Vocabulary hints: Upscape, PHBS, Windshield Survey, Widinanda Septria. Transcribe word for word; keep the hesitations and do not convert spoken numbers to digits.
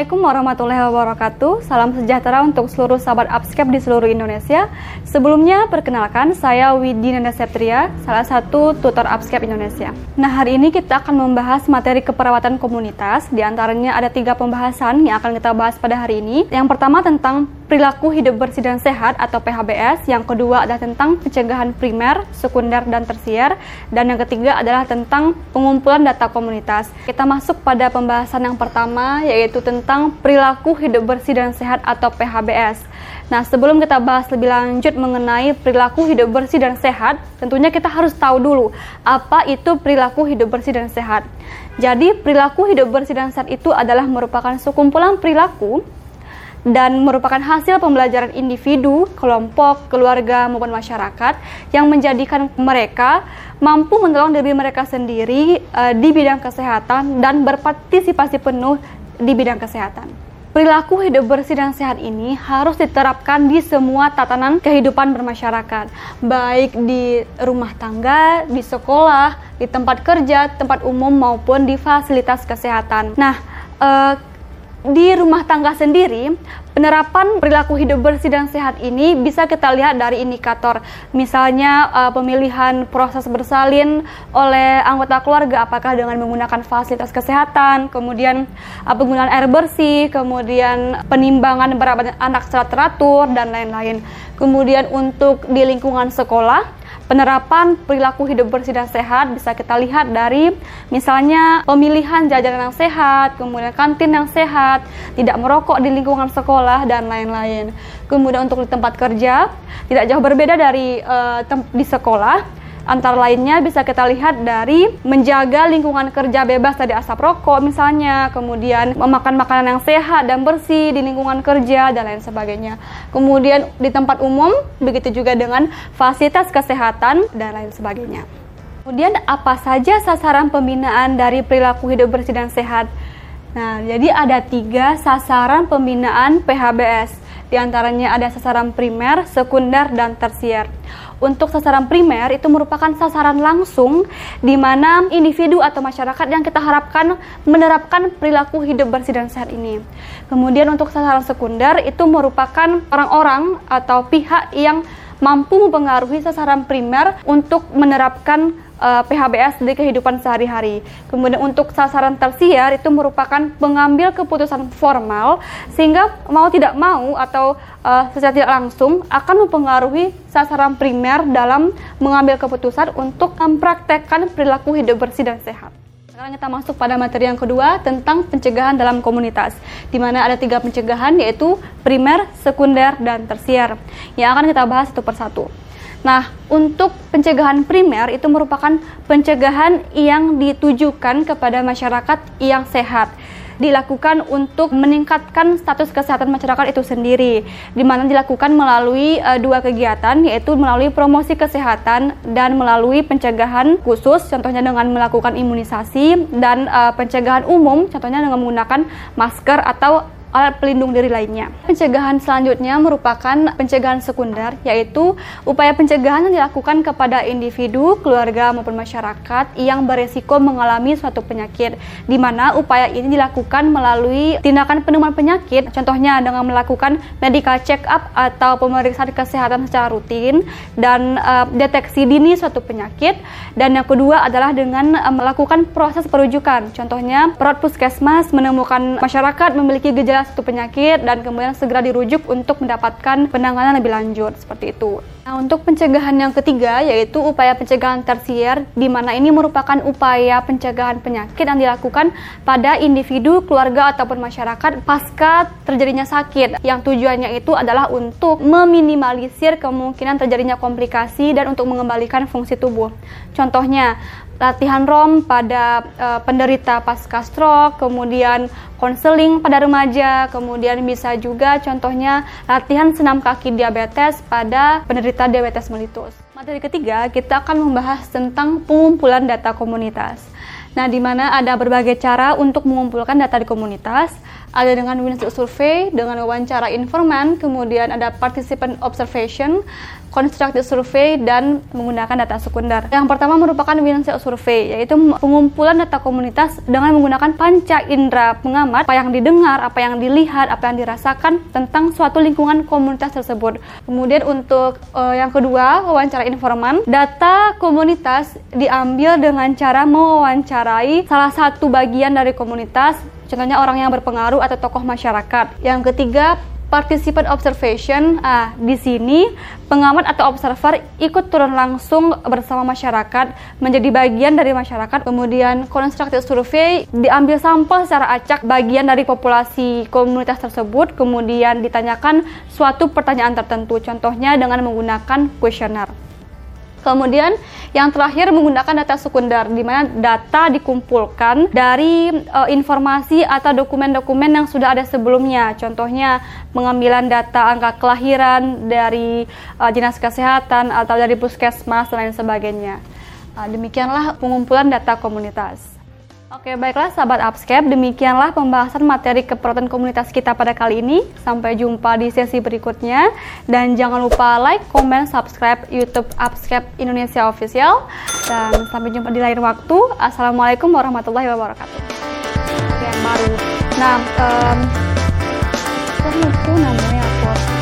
Assalamualaikum warahmatullahi wabarakatuh. Salam sejahtera untuk seluruh sahabat Upscape di seluruh Indonesia. Sebelumnya, perkenalkan saya Widinanda Septria, salah satu tutor Upscape Indonesia. Nah, hari ini kita akan membahas materi keperawatan komunitas. Di antaranya ada tiga pembahasan yang akan kita bahas pada hari ini. Yang pertama tentang perilaku hidup bersih dan sehat atau P H B S, yang kedua adalah tentang pencegahan primer, sekunder, dan tersier, dan yang ketiga adalah tentang pengumpulan data komunitas. Kita masuk pada pembahasan yang pertama, yaitu tentang perilaku hidup bersih dan sehat atau P H B S. Nah, sebelum kita bahas lebih lanjut mengenai perilaku hidup bersih dan sehat, tentunya kita harus tahu dulu apa itu perilaku hidup bersih dan sehat. Jadi, perilaku hidup bersih dan sehat itu adalah merupakan sekumpulan perilaku dan merupakan hasil pembelajaran individu, kelompok, keluarga, maupun masyarakat yang menjadikan mereka mampu menolong diri mereka sendiri e, di bidang kesehatan dan berpartisipasi penuh di bidang kesehatan. Perilaku hidup bersih dan sehat ini harus diterapkan di semua tatanan kehidupan bermasyarakat, baik di rumah tangga, di sekolah, di tempat kerja, tempat umum, maupun di fasilitas kesehatan. Nah, e, di rumah tangga sendiri, penerapan perilaku hidup bersih dan sehat ini bisa kita lihat dari indikator, misalnya pemilihan proses bersalin oleh anggota keluarga, apakah dengan menggunakan fasilitas kesehatan, kemudian penggunaan air bersih, kemudian penimbangan berat anak secara teratur, dan lain-lain. Kemudian untuk di lingkungan sekolah, penerapan perilaku hidup bersih dan sehat bisa kita lihat dari misalnya pemilihan jajanan yang sehat, kemudian kantin yang sehat, tidak merokok di lingkungan sekolah, dan lain-lain. Kemudian untuk di tempat kerja, tidak jauh berbeda dari uh, di sekolah, antara lainnya bisa kita lihat dari menjaga lingkungan kerja bebas dari asap rokok misalnya, kemudian memakan makanan yang sehat dan bersih di lingkungan kerja, dan lain sebagainya. Kemudian di tempat umum, begitu juga dengan fasilitas kesehatan dan lain sebagainya. Kemudian apa saja sasaran pembinaan dari perilaku hidup bersih dan sehat? Nah, jadi ada tiga sasaran pembinaan P H B S. Di antaranya ada sasaran primer, sekunder, dan tersier. Untuk sasaran primer itu merupakan sasaran langsung di mana individu atau masyarakat yang kita harapkan menerapkan perilaku hidup bersih dan sehat ini. Kemudian untuk sasaran sekunder itu merupakan orang-orang atau pihak yang mampu mempengaruhi sasaran primer untuk menerapkan uh, P H B S di kehidupan sehari-hari. Kemudian untuk sasaran tersier itu merupakan pengambil keputusan formal, sehingga mau tidak mau atau uh, secara tidak langsung akan mempengaruhi sasaran primer dalam mengambil keputusan untuk mempraktekkan perilaku hidup bersih dan sehat. Sekarang kita masuk pada materi yang kedua tentang pencegahan dalam komunitas, di mana ada tiga pencegahan, yaitu primer, sekunder, dan tersier, yang akan kita bahas satu persatu. Nah, untuk pencegahan primer itu merupakan pencegahan yang ditujukan kepada masyarakat yang sehat, dilakukan untuk meningkatkan status kesehatan masyarakat itu sendiri, di mana dilakukan melalui e, dua kegiatan, yaitu melalui promosi kesehatan dan melalui pencegahan khusus, contohnya dengan melakukan imunisasi, dan e, pencegahan umum, contohnya dengan menggunakan masker atau alat pelindung diri lainnya. Pencegahan selanjutnya merupakan pencegahan sekunder, yaitu upaya pencegahan yang dilakukan kepada individu, keluarga, maupun masyarakat yang beresiko mengalami suatu penyakit, di mana upaya ini dilakukan melalui tindakan penemuan penyakit, contohnya dengan melakukan medical check up atau pemeriksaan kesehatan secara rutin dan uh, deteksi dini suatu penyakit. Dan yang kedua adalah dengan uh, melakukan proses perujukan, contohnya perawat puskesmas menemukan masyarakat memiliki gejala satu penyakit dan kemudian segera dirujuk untuk mendapatkan penanganan lebih lanjut, seperti itu. Nah, untuk pencegahan yang ketiga, yaitu upaya pencegahan tersier, di mana ini merupakan upaya pencegahan penyakit yang dilakukan pada individu, keluarga, ataupun masyarakat pasca terjadinya sakit, yang tujuannya itu adalah untuk meminimalisir kemungkinan terjadinya komplikasi dan untuk mengembalikan fungsi tubuh. Contohnya, latihan R O M pada e, penderita pasca stroke, kemudian konseling pada remaja, kemudian bisa juga contohnya latihan senam kaki diabetes pada penderita diabetes mellitus. Materi ketiga, kita akan membahas tentang pengumpulan data komunitas. Nah, di mana ada berbagai cara untuk mengumpulkan data di komunitas. ada dengan Windshield Survey, dengan wawancara informan, kemudian ada Participant Observation, Constructed Survey, dan menggunakan data sekunder. Yang pertama merupakan Windshield Survey, yaitu pengumpulan data komunitas dengan menggunakan panca indera pengamat, apa yang didengar, apa yang dilihat, apa yang dirasakan tentang suatu lingkungan komunitas tersebut. Kemudian untuk uh, yang kedua, wawancara informan, data komunitas diambil dengan cara mewawancarai salah satu bagian dari komunitas, contohnya orang yang berpengaruh atau tokoh masyarakat. Yang ketiga, Participant Observation, ah, di sini pengamat atau observer ikut turun langsung bersama masyarakat, menjadi bagian dari masyarakat. Kemudian Constructed Survey, diambil sampel secara acak bagian dari populasi komunitas tersebut, kemudian ditanyakan suatu pertanyaan tertentu, contohnya dengan menggunakan kuesioner. Kemudian yang terakhir menggunakan data sekunder, di mana data dikumpulkan dari e, informasi atau dokumen-dokumen yang sudah ada sebelumnya. Contohnya pengambilan data angka kelahiran dari e, dinas kesehatan atau dari puskesmas dan lain sebagainya. E, demikianlah pengumpulan data komunitas. Oke, baiklah sahabat Upscape, demikianlah pembahasan materi keperawatan komunitas kita pada kali ini. Sampai jumpa di sesi berikutnya, dan jangan lupa like, comment, subscribe YouTube Upscape Indonesia Official, dan sampai jumpa di lain waktu. Assalamualaikum warahmatullahi wabarakatuh. Oke, yang baru. Nah, um, apa itu namanya aku?